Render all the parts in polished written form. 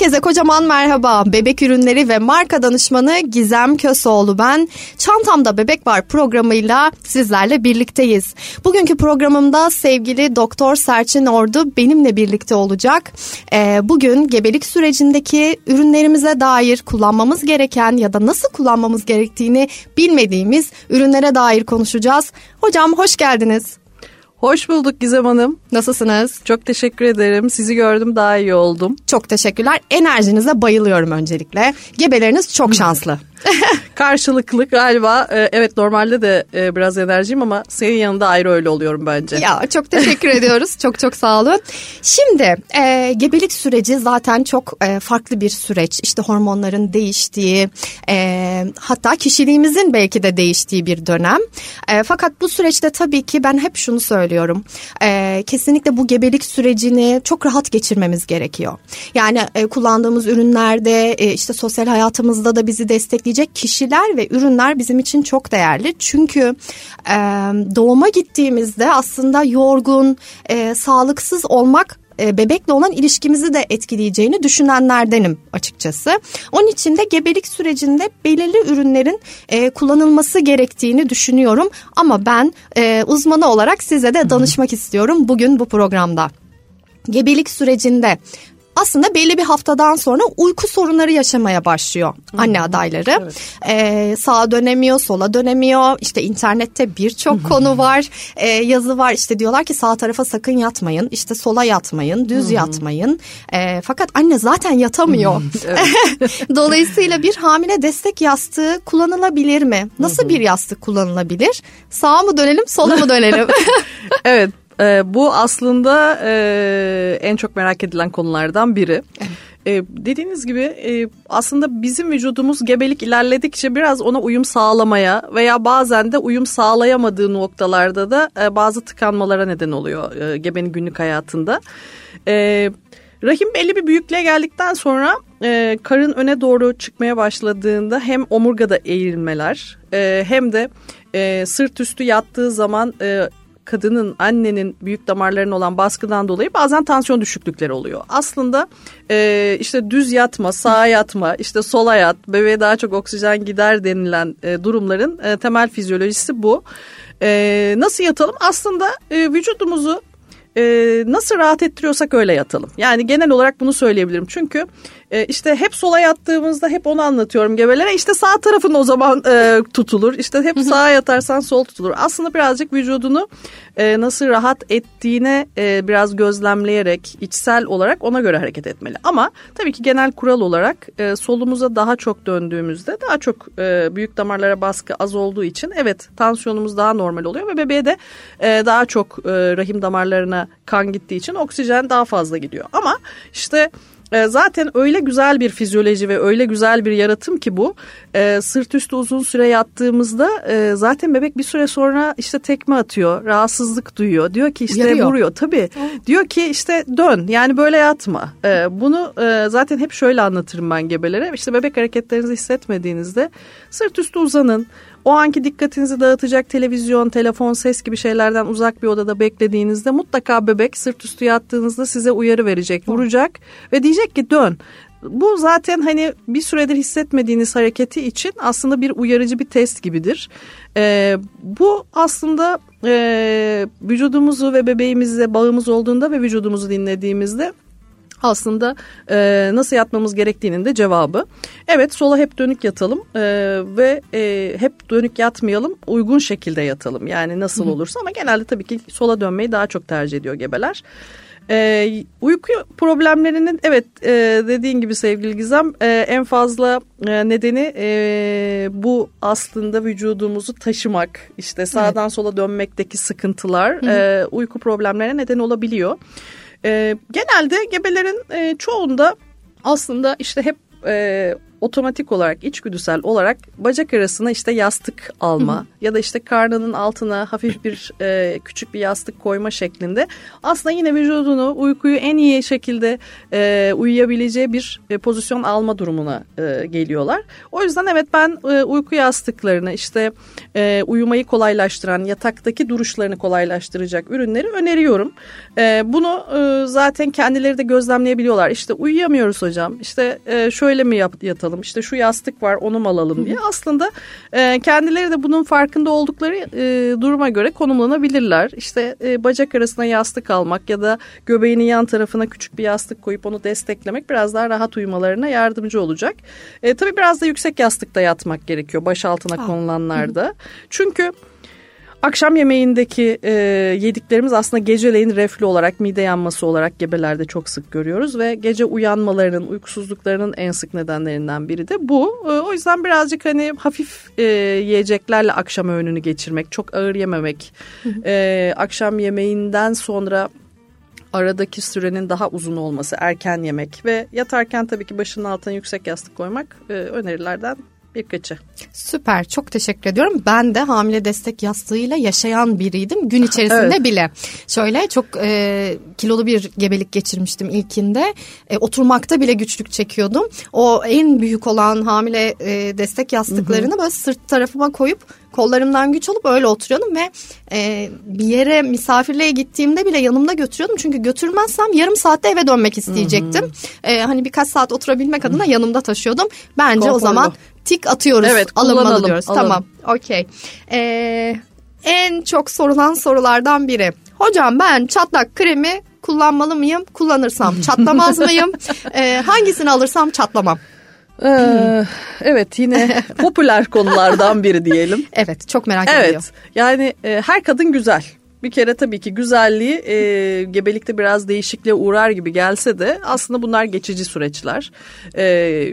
Herkese kocaman merhaba. Bebek ürünleri ve marka danışmanı Gizem Kösoğlu ben. Çantamda Bebek Var programıyla sizlerle birlikteyiz. Bugünkü programımda sevgili Dr. Serçin Ordu benimle birlikte olacak. Bugün gebelik sürecindeki ürünlerimize dair kullanmamız gereken ya da nasıl kullanmamız gerektiğini bilmediğimiz ürünlere dair konuşacağız. Hocam hoş geldiniz. Hoş bulduk Gizem Hanım. Nasılsınız? Çok teşekkür ederim. Sizi gördüm, daha iyi oldum. Çok teşekkürler. Enerjinize bayılıyorum öncelikle. Gebeleriniz çok şanslı. Karşılıklı galiba. Evet, normalde de biraz enerjiyim ama senin yanında ayrı öyle oluyorum bence. Ya çok teşekkür ediyoruz. Çok çok sağ olun. Şimdi gebelik süreci zaten çok farklı bir süreç. İşte hormonların değiştiği, hatta kişiliğimizin belki de değiştiği bir dönem. Fakat bu süreçte tabii ki ben hep şunu söylüyorum. Kesinlikle bu gebelik sürecini çok rahat geçirmemiz gerekiyor. Yani kullandığımız ürünlerde, işte sosyal hayatımızda da bizi destekleyecek kişiler ve ürünler bizim için çok değerli. Çünkü doğuma gittiğimizde aslında yorgun, sağlıksız olmak bebekle olan ilişkimizi de etkileyeceğini düşünenlerdenim açıkçası. Onun için de gebelik sürecinde belirli ürünlerin kullanılması gerektiğini düşünüyorum. Ama ben uzmanı olarak size de danışmak istiyorum bugün bu programda. Gebelik sürecinde aslında belli bir haftadan sonra uyku sorunları yaşamaya başlıyor anne adayları. Evet. Sağa dönemiyor, sola dönemiyor. İşte internette birçok konu var, yazı var. İşte diyorlar ki sağ tarafa sakın yatmayın, işte sola yatmayın, düz yatmayın. Fakat anne zaten yatamıyor. Dolayısıyla bir hamile destek yastığı kullanılabilir mi? Nasıl bir yastık kullanılabilir? Sağa mı dönelim, sola mı dönelim? Evet. Bu aslında en çok merak edilen konulardan biri. Dediğiniz gibi aslında bizim vücudumuz gebelik ilerledikçe biraz ona uyum sağlamaya veya bazen de uyum sağlayamadığı noktalarda da bazı tıkanmalara neden oluyor gebenin günlük hayatında. Rahim belli bir büyüklüğe geldikten sonra karın öne doğru çıkmaya başladığında hem omurgada eğilmeler hem de sırt üstü yattığı zaman kadının, annenin büyük damarlarına olan baskıdan dolayı bazen tansiyon düşüklükleri oluyor. Aslında işte düz yatma, sağa yatma, işte sola yat, bebeğe daha çok oksijen gider denilen durumların temel fizyolojisi bu. Nasıl yatalım? Aslında vücudumuzu nasıl rahat ettiriyorsak öyle yatalım. Yani genel olarak bunu söyleyebilirim. Çünkü işte hep sola yattığımızda hep onu anlatıyorum gebelere. İşte sağ tarafın o zaman tutulur. İşte hep sağa yatarsan sol tutulur. Aslında birazcık vücudunu nasıl rahat ettiğine biraz gözlemleyerek, içsel olarak ona göre hareket etmeli. Ama tabii ki genel kural olarak solumuza daha çok döndüğümüzde daha çok büyük damarlara baskı az olduğu için evet, tansiyonumuz daha normal oluyor ve bebeğe de daha çok rahim damarlarına kan gittiği için oksijen daha fazla gidiyor. Ama işte zaten öyle güzel bir fizyoloji ve öyle güzel bir yaratım ki bu. Sırt üstü uzun süre yattığımızda zaten bebek bir süre sonra işte tekme atıyor, rahatsızlık duyuyor. Diyor ki işte yarıyor, vuruyor tabii. Evet. Diyor ki işte dön, yani böyle yatma. Bunu zaten hep şöyle anlatırım ben gebelere. İşte bebek hareketlerinizi hissetmediğinizde sırt üstü uzanın. O anki dikkatinizi dağıtacak televizyon, telefon, ses gibi şeylerden uzak bir odada beklediğinizde mutlaka bebek sırt üstü yattığınızda size uyarı verecek, vuracak ve diyecek ki dön. Bu zaten hani bir süredir hissetmediğiniz hareketi için aslında bir uyarıcı, bir test gibidir. Bu aslında vücudumuzu ve bebeğimizle bağımız olduğunda ve vücudumuzu dinlediğimizde aslında nasıl yatmamız gerektiğinin de cevabı. Evet, sola hep dönük yatalım ve hep dönük yatmayalım, uygun şekilde yatalım. Yani nasıl olursa, ama genelde tabii ki sola dönmeyi daha çok tercih ediyor gebeler. Uyku problemlerinin evet dediğin gibi sevgili Gizem en fazla nedeni bu aslında vücudumuzu taşımak, işte sağdan sola dönmekteki sıkıntılar uyku problemlerine neden olabiliyor. Genelde gebelerin çoğunda aslında işte hep otomatik olarak, içgüdüsel olarak bacak arasına işte yastık alma ya da işte karnının altına hafif bir küçük bir yastık koyma şeklinde aslında yine vücudunu uykuyu en iyi şekilde uyuyabileceği bir pozisyon alma durumuna geliyorlar. O yüzden evet ben uyku yastıklarını işte uyumayı kolaylaştıran, yataktaki duruşlarını kolaylaştıracak ürünleri öneriyorum. Bunu zaten kendileri de gözlemleyebiliyorlar. İşte uyuyamıyoruz hocam, işte şöyle mi yatalım, işte şu yastık var onu mu alalım diye. Aslında kendileri de bunun farkında oldukları duruma göre konumlanabilirler. İşte bacak arasına yastık almak ya da göbeğinin yan tarafına küçük bir yastık koyup onu desteklemek biraz daha rahat uyumalarına yardımcı olacak. Tabii biraz da yüksek yastıkta yatmak gerekiyor baş altına konulanlarda. Çünkü akşam yemeğindeki yediklerimiz aslında geceleyin reflü olarak, mide yanması olarak gebelerde çok sık görüyoruz ve gece uyanmalarının, uykusuzluklarının en sık nedenlerinden biri de bu. O yüzden birazcık hani hafif yiyeceklerle akşam öğününü geçirmek, çok ağır yememek, akşam yemeğinden sonra aradaki sürenin daha uzun olması, erken yemek ve yatarken tabii ki başının altına yüksek yastık koymak önerilerden birkaçı. Süper, çok teşekkür ediyorum. Ben de hamile destek yastığıyla yaşayan biriydim gün içerisinde bile. Şöyle çok kilolu bir gebelik geçirmiştim ilkinde. Oturmakta bile güçlük çekiyordum. O en büyük olan hamile destek yastıklarını böyle sırt tarafıma koyup kollarımdan güç alıp öyle oturuyordum ve bir yere misafirliğe gittiğimde bile yanımda götürüyordum. Çünkü götürmezsem yarım saatte eve dönmek isteyecektim. Hani birkaç saat oturabilmek adına yanımda taşıyordum. Bence konforlu. O zaman tik atıyoruz, evet, alınmalı diyoruz. Tamam, okey. En çok sorulan sorulardan biri. Hocam ben çatlak kremi kullanmalı mıyım? Kullanırsam çatlamaz mıyım? Hangisini alırsam çatlamam? Evet, yine popüler konulardan biri diyelim. Evet, çok merak ediyorum. Evet, yani her kadın güzel. Bir kere tabii ki güzelliği gebelikte biraz değişikliğe uğrar gibi gelse de aslında bunlar geçici süreçler.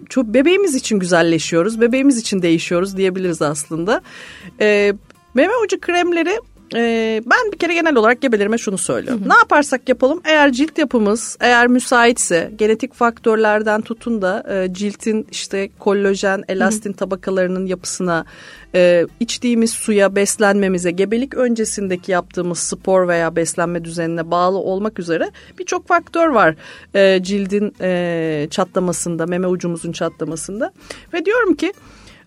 Çok bebeğimiz için güzelleşiyoruz, bebeğimiz için değişiyoruz diyebiliriz aslında. Meme ucu kremleri... Ben bir kere genel olarak gebelerime şunu söylüyorum. Ne yaparsak yapalım, eğer cilt yapımız eğer müsaitse, genetik faktörlerden tutun da ciltin işte kollajen, elastin tabakalarının yapısına, içtiğimiz suya, beslenmemize, gebelik öncesindeki yaptığımız spor veya beslenme düzenine bağlı olmak üzere birçok faktör var cildin çatlamasında, meme ucumuzun çatlamasında. Ve diyorum ki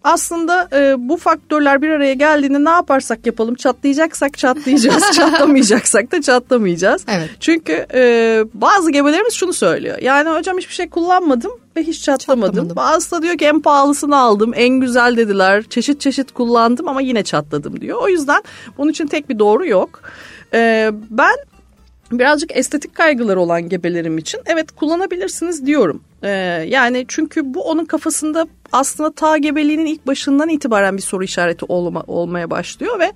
aslında bu faktörler bir araya geldiğinde ne yaparsak yapalım, çatlayacaksak çatlayacağız, çatlamayacaksak da çatlamayacağız. Evet. Çünkü bazı gebelerimiz şunu söylüyor. Yani hocam hiçbir şey kullanmadım ve hiç çatlamadım. Bazısı da diyor ki en pahalısını aldım, en güzel dediler, çeşit çeşit kullandım ama yine çatladım diyor. O yüzden bunun için tek bir doğru yok. Ben birazcık estetik kaygıları olan gebelerim için evet kullanabilirsiniz diyorum. Yani çünkü bu onun kafasında aslında ta gebeliğinin ilk başından itibaren bir soru işareti olmaya başlıyor ve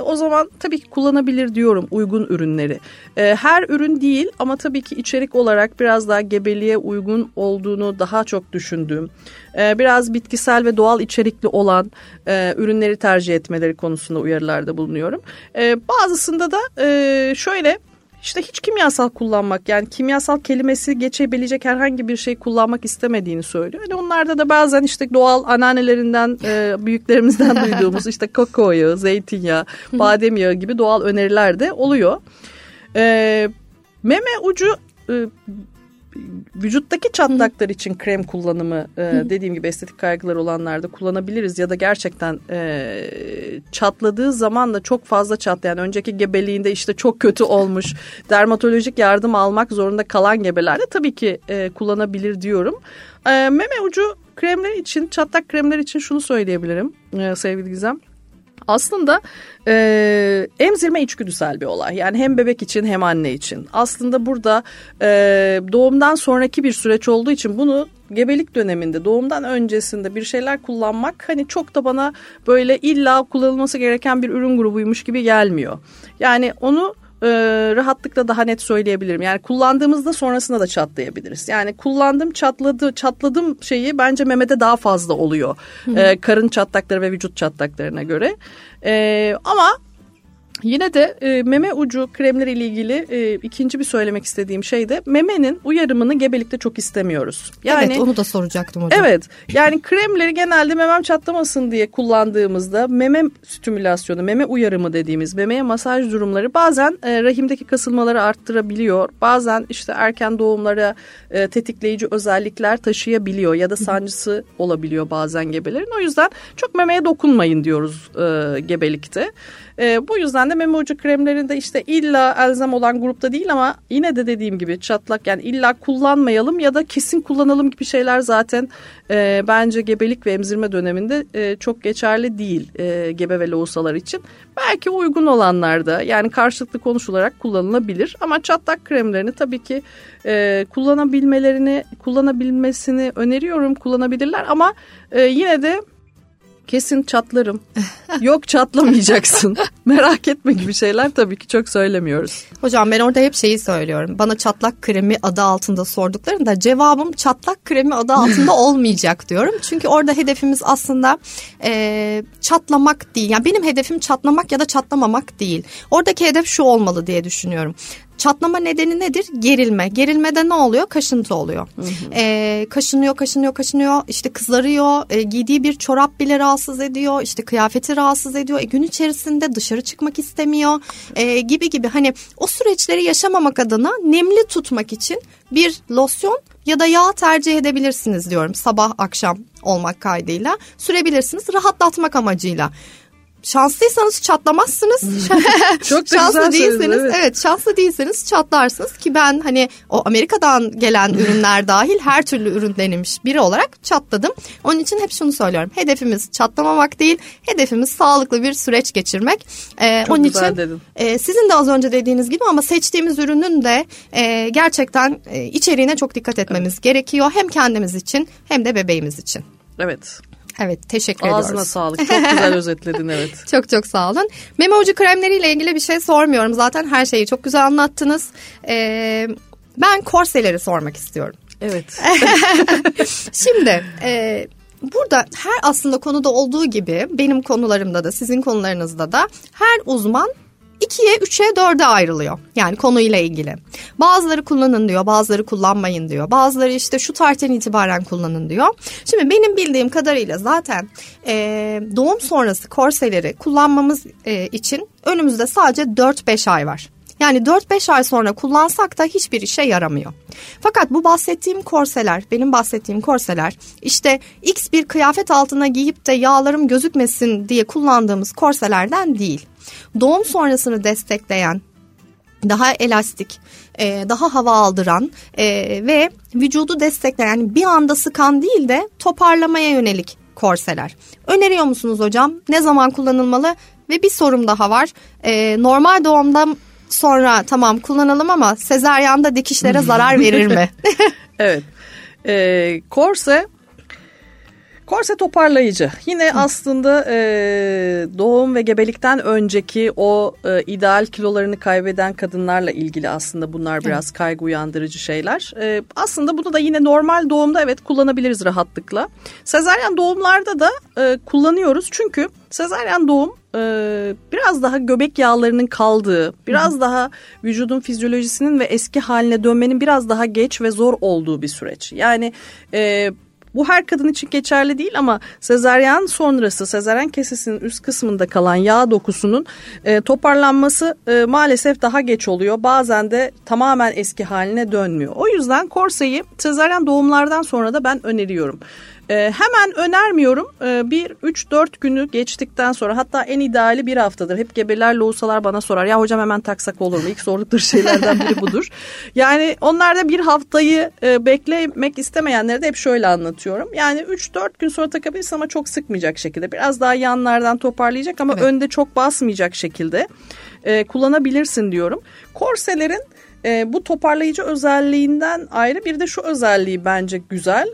o zaman tabii ki kullanabilir diyorum uygun ürünleri. Her ürün değil ama tabii ki içerik olarak biraz daha gebeliğe uygun olduğunu daha çok düşündüğüm, biraz bitkisel ve doğal içerikli olan ürünleri tercih etmeleri konusunda uyarılarda bulunuyorum. Bazısında da şöyle... İşte hiç kimyasal kullanmak, yani kimyasal kelimesi geçebilecek herhangi bir şey kullanmak istemediğini söylüyor. Yani onlarda da bazen işte doğal anneannelerinden, büyüklerimizden duyduğumuz işte kakao yağı, zeytinyağı, badem yağı gibi doğal öneriler de oluyor. Meme ucu... vücuttaki çatlaklar için krem kullanımı dediğim gibi estetik kaygıları olanlarda kullanabiliriz ya da gerçekten çatladığı zaman da çok fazla çatlayan, önceki gebeliğinde işte çok kötü olmuş, dermatolojik yardım almak zorunda kalan gebelerde tabii ki kullanabilir diyorum. Meme ucu kremler için, çatlak kremler için şunu söyleyebilirim sevgili Gizem. Aslında emzirme içgüdüsel bir olay. Yani hem bebek için hem anne için. Aslında burada doğumdan sonraki bir süreç olduğu için bunu gebelik döneminde, doğumdan öncesinde bir şeyler kullanmak hani çok da bana böyle illa kullanılması gereken bir ürün grubuymuş gibi gelmiyor. Yani onu rahatlıkla daha net söyleyebilirim. Yani kullandığımızda sonrasında da çatlayabiliriz. Yani kullandım, çatladım şeyi bence memede daha fazla oluyor. Karın çatlakları ve vücut çatlaklarına göre. Ama Yine de meme ucu kremleriyle ilgili ikinci bir söylemek istediğim şey de memenin uyarımını gebelikte çok istemiyoruz. Yani, evet, onu da soracaktım hocam. Evet, yani kremleri genelde memem çatlamasın diye kullandığımızda meme stimülasyonu, meme uyarımı dediğimiz memeye masaj durumları bazen rahimdeki kasılmaları arttırabiliyor. Bazen işte erken doğumlara tetikleyici özellikler taşıyabiliyor ya da sancısı olabiliyor bazen gebelerin. O yüzden çok memeye dokunmayın diyoruz gebelikte. Bu yüzden de meme ucu kremlerinde işte illa elzem olan grupta değil ama yine de dediğim gibi çatlak, yani illa kullanmayalım ya da kesin kullanalım gibi şeyler zaten bence gebelik ve emzirme döneminde çok geçerli değil gebe ve lohusalar için. Belki uygun olanlarda, yani karşılıklı konuşularak kullanılabilir ama çatlak kremlerini tabii ki kullanabilmesini öneriyorum, kullanabilirler ama yine de kesin çatlarım, yok çatlamayacaksın, merak etme gibi şeyler tabii ki çok söylemiyoruz. Hocam ben orada hep şeyi söylüyorum. Bana çatlak kremi adı altında sorduklarında cevabım çatlak kremi adı altında olmayacak diyorum. Çünkü orada hedefimiz aslında çatlamak değil. Yani benim hedefim çatlamak ya da çatlamamak değil. Oradaki hedef şu olmalı diye düşünüyorum. Çatlama nedeni nedir? Gerilme. Gerilmede ne oluyor? Kaşıntı oluyor. Hı hı. Kaşınıyor. İşte kızarıyor. Giydiği bir çorap bile rahatsız ediyor. İşte kıyafeti rahatsız ediyor. Gün içerisinde dışarı çıkmak istemiyor. Gibi hani o süreçleri yaşamamak adına nemli tutmak için bir losyon ya da yağ tercih edebilirsiniz diyorum. Sabah akşam olmak kaydıyla sürebilirsiniz rahatlatmak amacıyla. Şanslıysanız çatlamazsınız. Çok da şanslı değilseniz, evet, şanslı değilseniz çatlarsınız ki ben hani o Amerika'dan gelen ürünler dahil her türlü ürün denemiş biri olarak çatladım. Onun için hep şunu söylüyorum. Hedefimiz çatlamamak değil. Hedefimiz sağlıklı bir süreç geçirmek. Onun için sizin de az önce dediğiniz gibi ama seçtiğimiz ürünün de gerçekten içeriğine çok dikkat etmemiz gerekiyor. Hem kendimiz için hem de bebeğimiz için. Evet. Evet, teşekkür ediyoruz. Ağzına sağlık. Çok güzel özetledin, evet. Çok çok sağ olun. Meme ucu kremleriyle ilgili bir şey sormuyorum. Zaten her şeyi çok güzel anlattınız. Ben korseleri sormak istiyorum. Evet. Şimdi burada her aslında konuda olduğu gibi benim konularımda da sizin konularınızda da her uzman 2'ye, 3'e, 4'e ayrılıyor. Yani konuyla ilgili. Bazıları kullanın diyor, bazıları kullanmayın diyor. Bazıları işte şu tarihten itibaren kullanın diyor. Şimdi benim bildiğim kadarıyla zaten doğum sonrası korseleri kullanmamız için önümüzde sadece 4-5 ay var. Yani 4-5 ay sonra kullansak da hiçbir işe yaramıyor. Fakat bu bahsettiğim korseler, benim bahsettiğim korseler işte X bir kıyafet altına giyip de yağlarım gözükmesin diye kullandığımız korselerden değil. Doğum sonrasını destekleyen, daha elastik, daha hava aldıran ve vücudu destekleyen, yani bir anda sıkan değil de toparlamaya yönelik korseler. Öneriyor musunuz hocam? Ne zaman kullanılmalı? Ve bir sorum daha var. Normal doğumdan sonra tamam kullanalım ama sezaryanda dikişlere zarar verir mi? Evet. Korse toparlayıcı. Yine aslında doğum ve gebelikten önceki o ideal kilolarını kaybeden kadınlarla ilgili aslında bunlar biraz kaygı uyandırıcı şeyler. Aslında bunu da yine normal doğumda evet kullanabiliriz rahatlıkla. Sezaryen doğumlarda da kullanıyoruz çünkü sezaryen doğum biraz daha göbek yağlarının kaldığı, biraz daha vücudun fizyolojisinin ve eski haline dönmenin biraz daha geç ve zor olduğu bir süreç. Yani bu her kadın için geçerli değil ama sezaryen sonrası, sezaryen kesesinin üst kısmında kalan yağ dokusunun toparlanması maalesef daha geç oluyor. Bazen de tamamen eski haline dönmüyor. O yüzden korseyi sezaryen doğumlardan sonra da ben öneriyorum. Hemen önermiyorum. Bir 3-4 günü geçtikten sonra, hatta en ideali bir haftadır. Hep gebeler, lohusalar bana sorar. Ya hocam hemen taksak olur mu? İlk sordukları şeylerden biri budur. Yani onlarda bir haftayı beklemek istemeyenlere de hep şöyle anlatıyorum. Yani 3-4 gün sonra takabilirsin ama çok sıkmayacak şekilde. Biraz daha yanlardan toparlayacak ama önde çok basmayacak şekilde kullanabilirsin diyorum. Korselerin Bu toparlayıcı özelliğinden ayrı bir de şu özelliği bence güzel.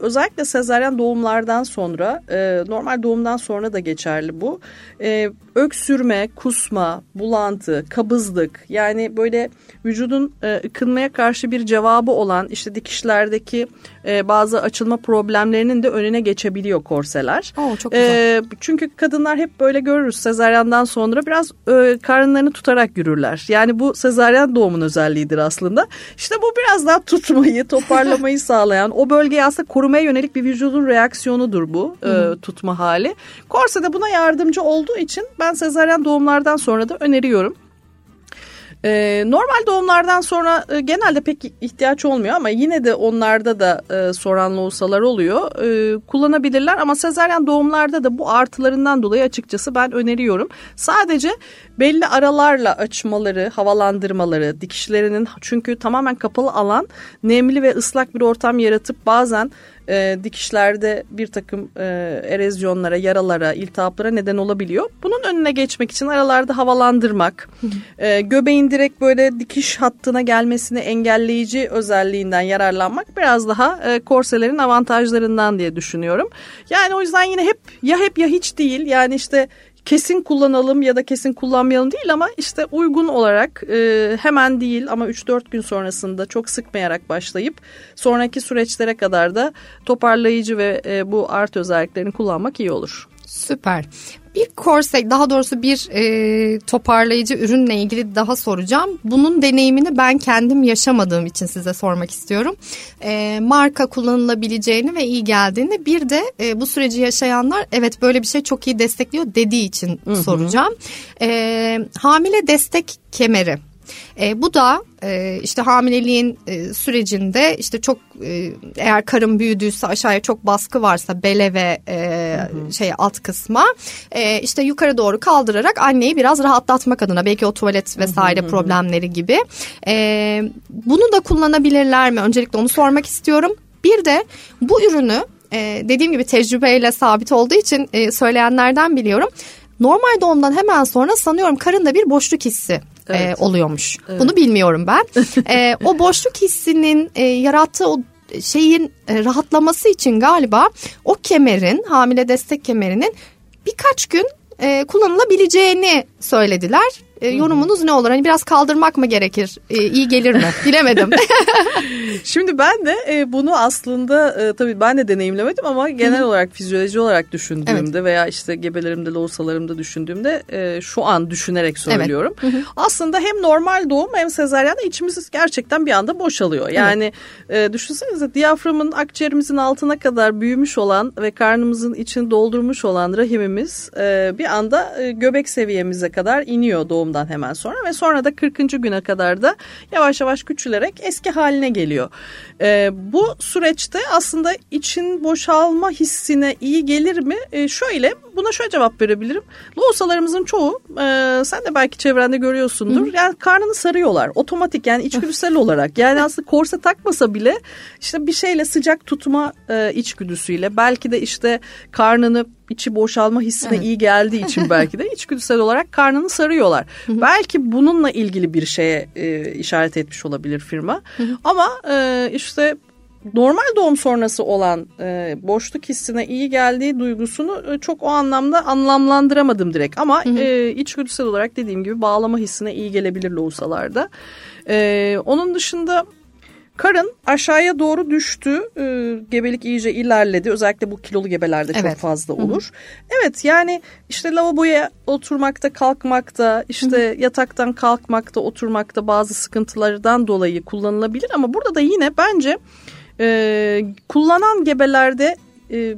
Özellikle sezaryen doğumlardan sonra, normal doğumdan sonra da geçerli bu. Öksürme, kusma, bulantı, kabızlık, yani böyle vücudun ıkınmaya karşı bir cevabı olan, işte dikişlerdeki bazı açılma problemlerinin de önüne geçebiliyor korseler. Oo, çok güzel. Çünkü kadınlar hep böyle görürüz, sezaryandan sonra biraz karınlarını tutarak yürürler. Yani bu sezaryen doğumun özelliğidir aslında. İşte bu biraz daha tutmayı, toparlamayı sağlayan, o bölgeyi aslında korumaya yönelik bir vücudun reaksiyonudur bu tutma hali. Korse de buna yardımcı olduğu için ben sezaryen doğumlardan sonra da öneriyorum. Normal doğumlardan sonra genelde pek ihtiyaç olmuyor ama yine de onlarda da soranlı olsalar oluyor. Kullanabilirler ama sezaryen doğumlarda da bu artılarından dolayı açıkçası ben öneriyorum. Sadece belli aralarla açmaları, havalandırmaları, dikişlerinin, çünkü tamamen kapalı alan nemli ve ıslak bir ortam yaratıp bazen dikişlerde bir takım erozyonlara, yaralara, iltihaplara neden olabiliyor. Bunun önüne geçmek için aralarda havalandırmak, göbeğin direkt böyle dikiş hattına gelmesini engelleyici özelliğinden yararlanmak biraz daha korselerin avantajlarından diye düşünüyorum. Yani o yüzden yine hep ya hiç değil, yani işte kesin kullanalım ya da kesin kullanmayalım değil ama işte uygun olarak hemen değil ama 3-4 gün sonrasında çok sıkmayarak başlayıp sonraki süreçlere kadar da toparlayıcı ve bu artı özelliklerini kullanmak iyi olur. Süper. Bir korse, daha doğrusu bir toparlayıcı ürünle ilgili daha soracağım. Bunun deneyimini ben kendim yaşamadığım için size sormak istiyorum. Marka kullanılabileceğini ve iyi geldiğini, bir de bu süreci yaşayanlar evet böyle bir şey çok iyi destekliyor dediği için soracağım. Hamile destek kemeri. Bu da işte hamileliğin sürecinde işte çok eğer karın büyüdüyse aşağıya çok baskı varsa bele ve alt kısma işte yukarı doğru kaldırarak anneyi biraz rahatlatmak adına, belki o tuvalet vesaire problemleri gibi. Bunu da kullanabilirler mi? Öncelikle onu sormak istiyorum. Bir de bu ürünü dediğim gibi tecrübeyle sabit olduğu için söyleyenlerden biliyorum. Normal doğumdan hemen sonra sanıyorum karında bir boşluk hissi. Evet. Oluyormuş. Evet. Bunu bilmiyorum ben. O boşluk hissinin yarattığı o şeyin rahatlaması için galiba o kemerin, hamile destek kemerinin birkaç gün kullanılabileceğini söylediler. Yorumunuz ne olur? Hani biraz kaldırmak mı gerekir? İyi gelir mi? Bilemedim. Şimdi ben de bunu aslında tabii ben de deneyimlemedim ama genel olarak fizyoloji olarak düşündüğümde veya işte gebelerimde, loğusalarımda düşündüğümde şu an düşünerek söylüyorum. Evet. Aslında hem normal doğum hem sezaryen içimiz gerçekten bir anda boşalıyor. Yani düşünsenize diyaframın, akciğerimizin altına kadar büyümüş olan ve karnımızın içini doldurmuş olan rahimimiz bir anda göbek seviyemize kadar iniyor doğum hemen sonra ve sonra da 40. güne kadar da yavaş yavaş küçülerek eski haline geliyor. Bu süreçte aslında için boşalma hissine iyi gelir mi? Buna şöyle cevap verebilirim. Loğusalarımızın çoğu sen de belki çevrende görüyorsundur. Yani karnını sarıyorlar. Otomatik, yani içgüdüsel olarak. Yani aslında korse takmasa bile işte bir şeyle sıcak tutma içgüdüsüyle, belki de işte karnını, içi boşalma hissine iyi geldiği için belki de içgüdüsel olarak karnını sarıyorlar. Belki bununla ilgili bir şeye işaret etmiş olabilir firma. Ama işte normal doğum sonrası olan boşluk hissine iyi geldiği duygusunu çok o anlamda anlamlandıramadım direkt. Ama içgüdüsel olarak dediğim gibi bağlama hissine iyi gelebilir loğusalarda. Onun dışında karın aşağıya doğru düştü, gebelik iyice ilerledi. Özellikle bu kilolu gebelerde çok fazla olur. Evet, yani işte lavaboya oturmakta, kalkmakta, işte yataktan kalkmakta, oturmakta bazı sıkıntılardan dolayı kullanılabilir. Ama burada da yine bence kullanan gebelerde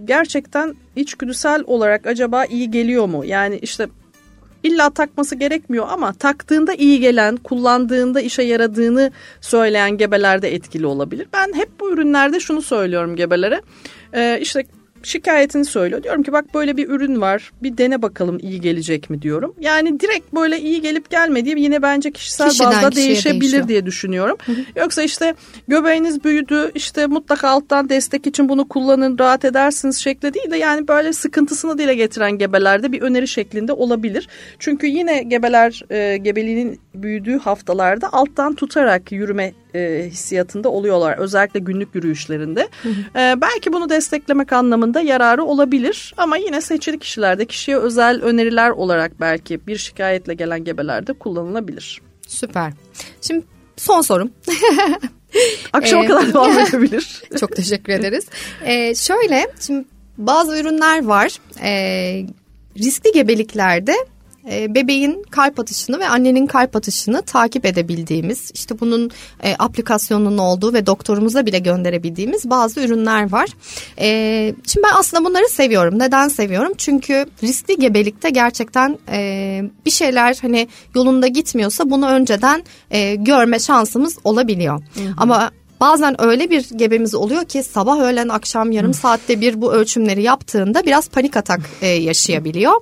gerçekten içgüdüsel olarak acaba iyi geliyor mu? Yani işte İlla takması gerekmiyor ama taktığında iyi gelen, kullandığında işe yaradığını söyleyen gebelerde etkili olabilir. Ben hep bu ürünlerde şunu söylüyorum gebelere. İşte şikayetini söylüyor. Diyorum ki bak böyle bir ürün var, bir dene bakalım iyi gelecek mi diyorum. Yani direkt böyle iyi gelip gelmediği yine bence kişisel bazda değişebilir diye düşünüyorum. Yoksa işte göbeğiniz büyüdü, işte mutlaka alttan destek için bunu kullanın, rahat edersiniz şekli değil de yani böyle sıkıntısını dile getiren gebelerde bir öneri şeklinde olabilir. Çünkü yine gebeler gebeliğin büyüdüğü haftalarda alttan tutarak yürüme hissiyatında oluyorlar. Özellikle günlük yürüyüşlerinde. Belki bunu desteklemek anlamında yararı olabilir. Ama yine seçili kişilerde kişiye özel öneriler olarak belki bir şikayetle gelen gebelerde kullanılabilir. Süper. Şimdi son sorum. Akşama kadar devam edebilir. Çok teşekkür ederiz. Şöyle, şimdi bazı ürünler var. Riskli gebeliklerde bebeğin kalp atışını ve annenin kalp atışını takip edebildiğimiz, işte bunun aplikasyonunun olduğu ve doktorumuza bile gönderebildiğimiz bazı ürünler var. Şimdi ben aslında bunları seviyorum. Neden seviyorum? Çünkü riskli gebelikte gerçekten bir şeyler hani yolunda gitmiyorsa bunu önceden görme şansımız olabiliyor. Hı-hı. Ama bazen öyle bir gebemiz oluyor ki sabah, öğlen, akşam yarım saatte bir bu ölçümleri yaptığında biraz panik atak yaşayabiliyor.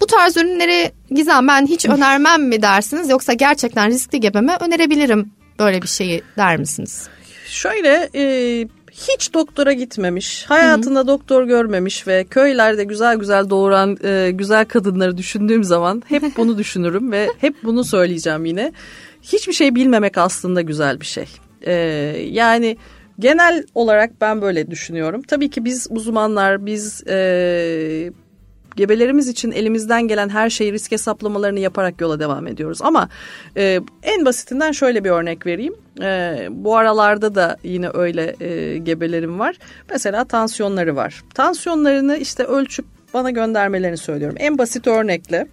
Bu tarz ürünleri Gizem, ben hiç önermem mi dersiniz, yoksa gerçekten riskli gebeme önerebilirim böyle bir şeyi der misiniz? Şöyle, hiç doktora gitmemiş, hayatında doktor görmemiş ve köylerde güzel güzel doğuran güzel kadınları düşündüğüm zaman hep bunu düşünürüm ve hep bunu söyleyeceğim yine. Hiçbir şey bilmemek aslında güzel bir şey. Yani genel olarak ben böyle düşünüyorum. Tabii ki biz uzmanlar, biz gebelerimiz için elimizden gelen her şeyi, risk hesaplamalarını yaparak yola devam ediyoruz. Ama en basitinden şöyle bir örnek vereyim. Bu aralarda da yine öyle gebelerim var. Mesela tansiyonları var. Tansiyonlarını işte ölçüp bana göndermelerini söylüyorum. En basit örnekle.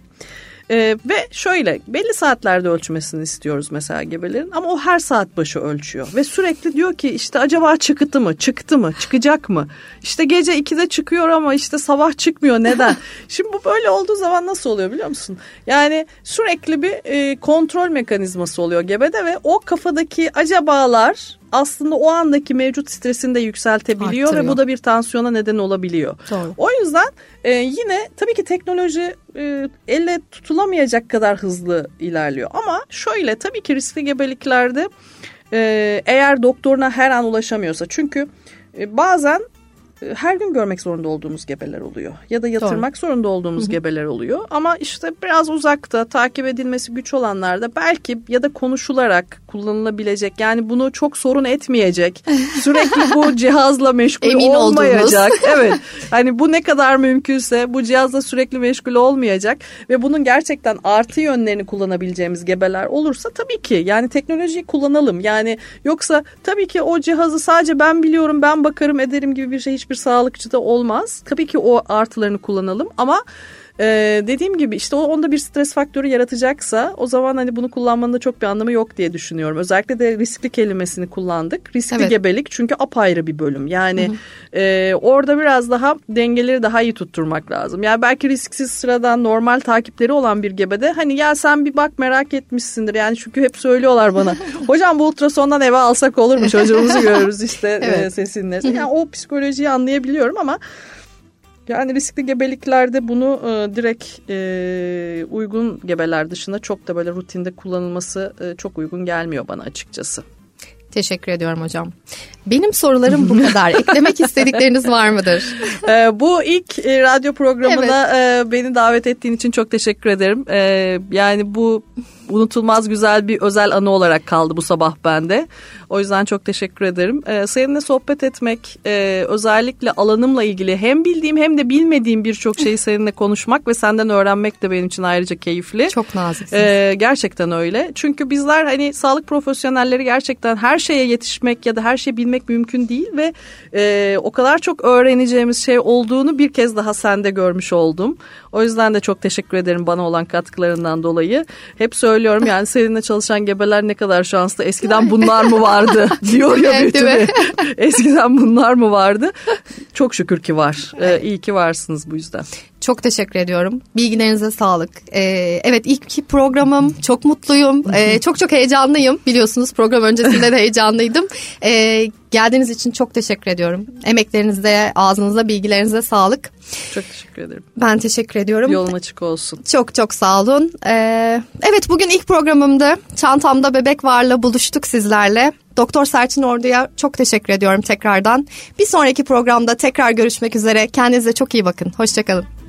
Ve şöyle, belli saatlerde ölçmesini istiyoruz mesela gebelerin, ama o her saat başı ölçüyor ve sürekli diyor ki işte acaba çıktı mı çıkacak mı, işte gece 2'de çıkıyor ama işte sabah çıkmıyor, neden? Şimdi bu böyle olduğu zaman nasıl oluyor biliyor musun? Yani sürekli bir kontrol mekanizması oluyor gebede ve o kafadaki acabalar aslında o andaki mevcut stresini de yükseltebiliyor, artırıyor ve bu da bir tansiyona neden olabiliyor. Doğru. O yüzden yine tabii ki teknoloji elle tutulamayacak kadar hızlı ilerliyor. Ama şöyle, tabii ki riskli gebeliklerde eğer doktoruna her an ulaşamıyorsa, çünkü bazen her gün görmek zorunda olduğumuz gebeler oluyor ya da yatırmak zorunda olduğumuz gebeler oluyor. Ama işte biraz uzakta, takip edilmesi güç olanlarda belki ya da konuşularak kullanılabilecek, yani bunu çok sorun etmeyecek, sürekli bu cihazla meşgul olmayacak. Evet, hani bu ne kadar mümkünse bu cihazla sürekli meşgul olmayacak ve bunun gerçekten artı yönlerini kullanabileceğimiz gebeler olursa tabii ki yani teknolojiyi kullanalım. Yani yoksa tabii ki o cihazı sadece ben biliyorum, ben bakarım ederim gibi bir şey hiç bir sağlıkçı da olmaz. Tabii ki o artılarını kullanalım ama dediğim gibi işte onda bir stres faktörü yaratacaksa o zaman hani bunu kullanmanın da çok bir anlamı yok diye düşünüyorum. Özellikle de riskli kelimesini kullandık. Riskli gebelik çünkü apayrı bir bölüm. Yani orada biraz daha dengeleri daha iyi tutturmak lazım. Yani belki risksiz, sıradan, normal takipleri olan bir gebede hani ya sen bir bak merak etmişsindir. Yani çünkü hep söylüyorlar bana. Hocam bu ultrasondan eve alsak olur mu? Çocuğumuzu görürüz işte sesini. Yani o psikolojiyi anlayabiliyorum ama yani riskli gebeliklerde bunu direkt uygun gebeler dışında çok da böyle rutinde kullanılması çok uygun gelmiyor bana açıkçası. Teşekkür ediyorum hocam. Benim sorularım bu kadar. Eklemek istedikleriniz var mıdır? Bu ilk radyo programına beni davet ettiğin için çok teşekkür ederim. Yani bu unutulmaz güzel bir özel anı olarak kaldı bu sabah bende. O yüzden çok teşekkür ederim. Seninle sohbet etmek, özellikle alanımla ilgili hem bildiğim hem de bilmediğim birçok şeyi seninle konuşmak ve senden öğrenmek de benim için ayrıca keyifli. Çok naziksiniz. Gerçekten öyle. Çünkü bizler hani sağlık profesyonelleri gerçekten her şeye yetişmek ya da her şeyi bilmek mümkün değil ve o kadar çok öğreneceğimiz şey olduğunu bir kez daha sende görmüş oldum. O yüzden de çok teşekkür ederim bana olan katkılarından dolayı. Hep söylüyorum yani seninle çalışan gebeler ne kadar şanslı. Eskiden bunlar mı vardı diyor ya bütünü. Eskiden bunlar mı vardı? Çok şükür ki var. İyi ki varsınız bu yüzden. Çok teşekkür ediyorum. Bilgilerinize sağlık. Evet, ilk programım. Çok mutluyum. Çok çok heyecanlıyım. Biliyorsunuz program öncesinde de heyecanlıydım. Geldiğiniz için çok teşekkür ediyorum. Emeklerinize, ağzınıza, bilgilerinize sağlık. Çok teşekkür ederim. Ben teşekkür ediyorum. Yolun açık olsun. Çok çok sağ olun. Evet, bugün ilk programımdı. Çantamda Bebek Var'la buluştuk sizlerle. Doktor Serçin Ordu'ya çok teşekkür ediyorum tekrardan. Bir sonraki programda tekrar görüşmek üzere. Kendinize çok iyi bakın. Hoşçakalın.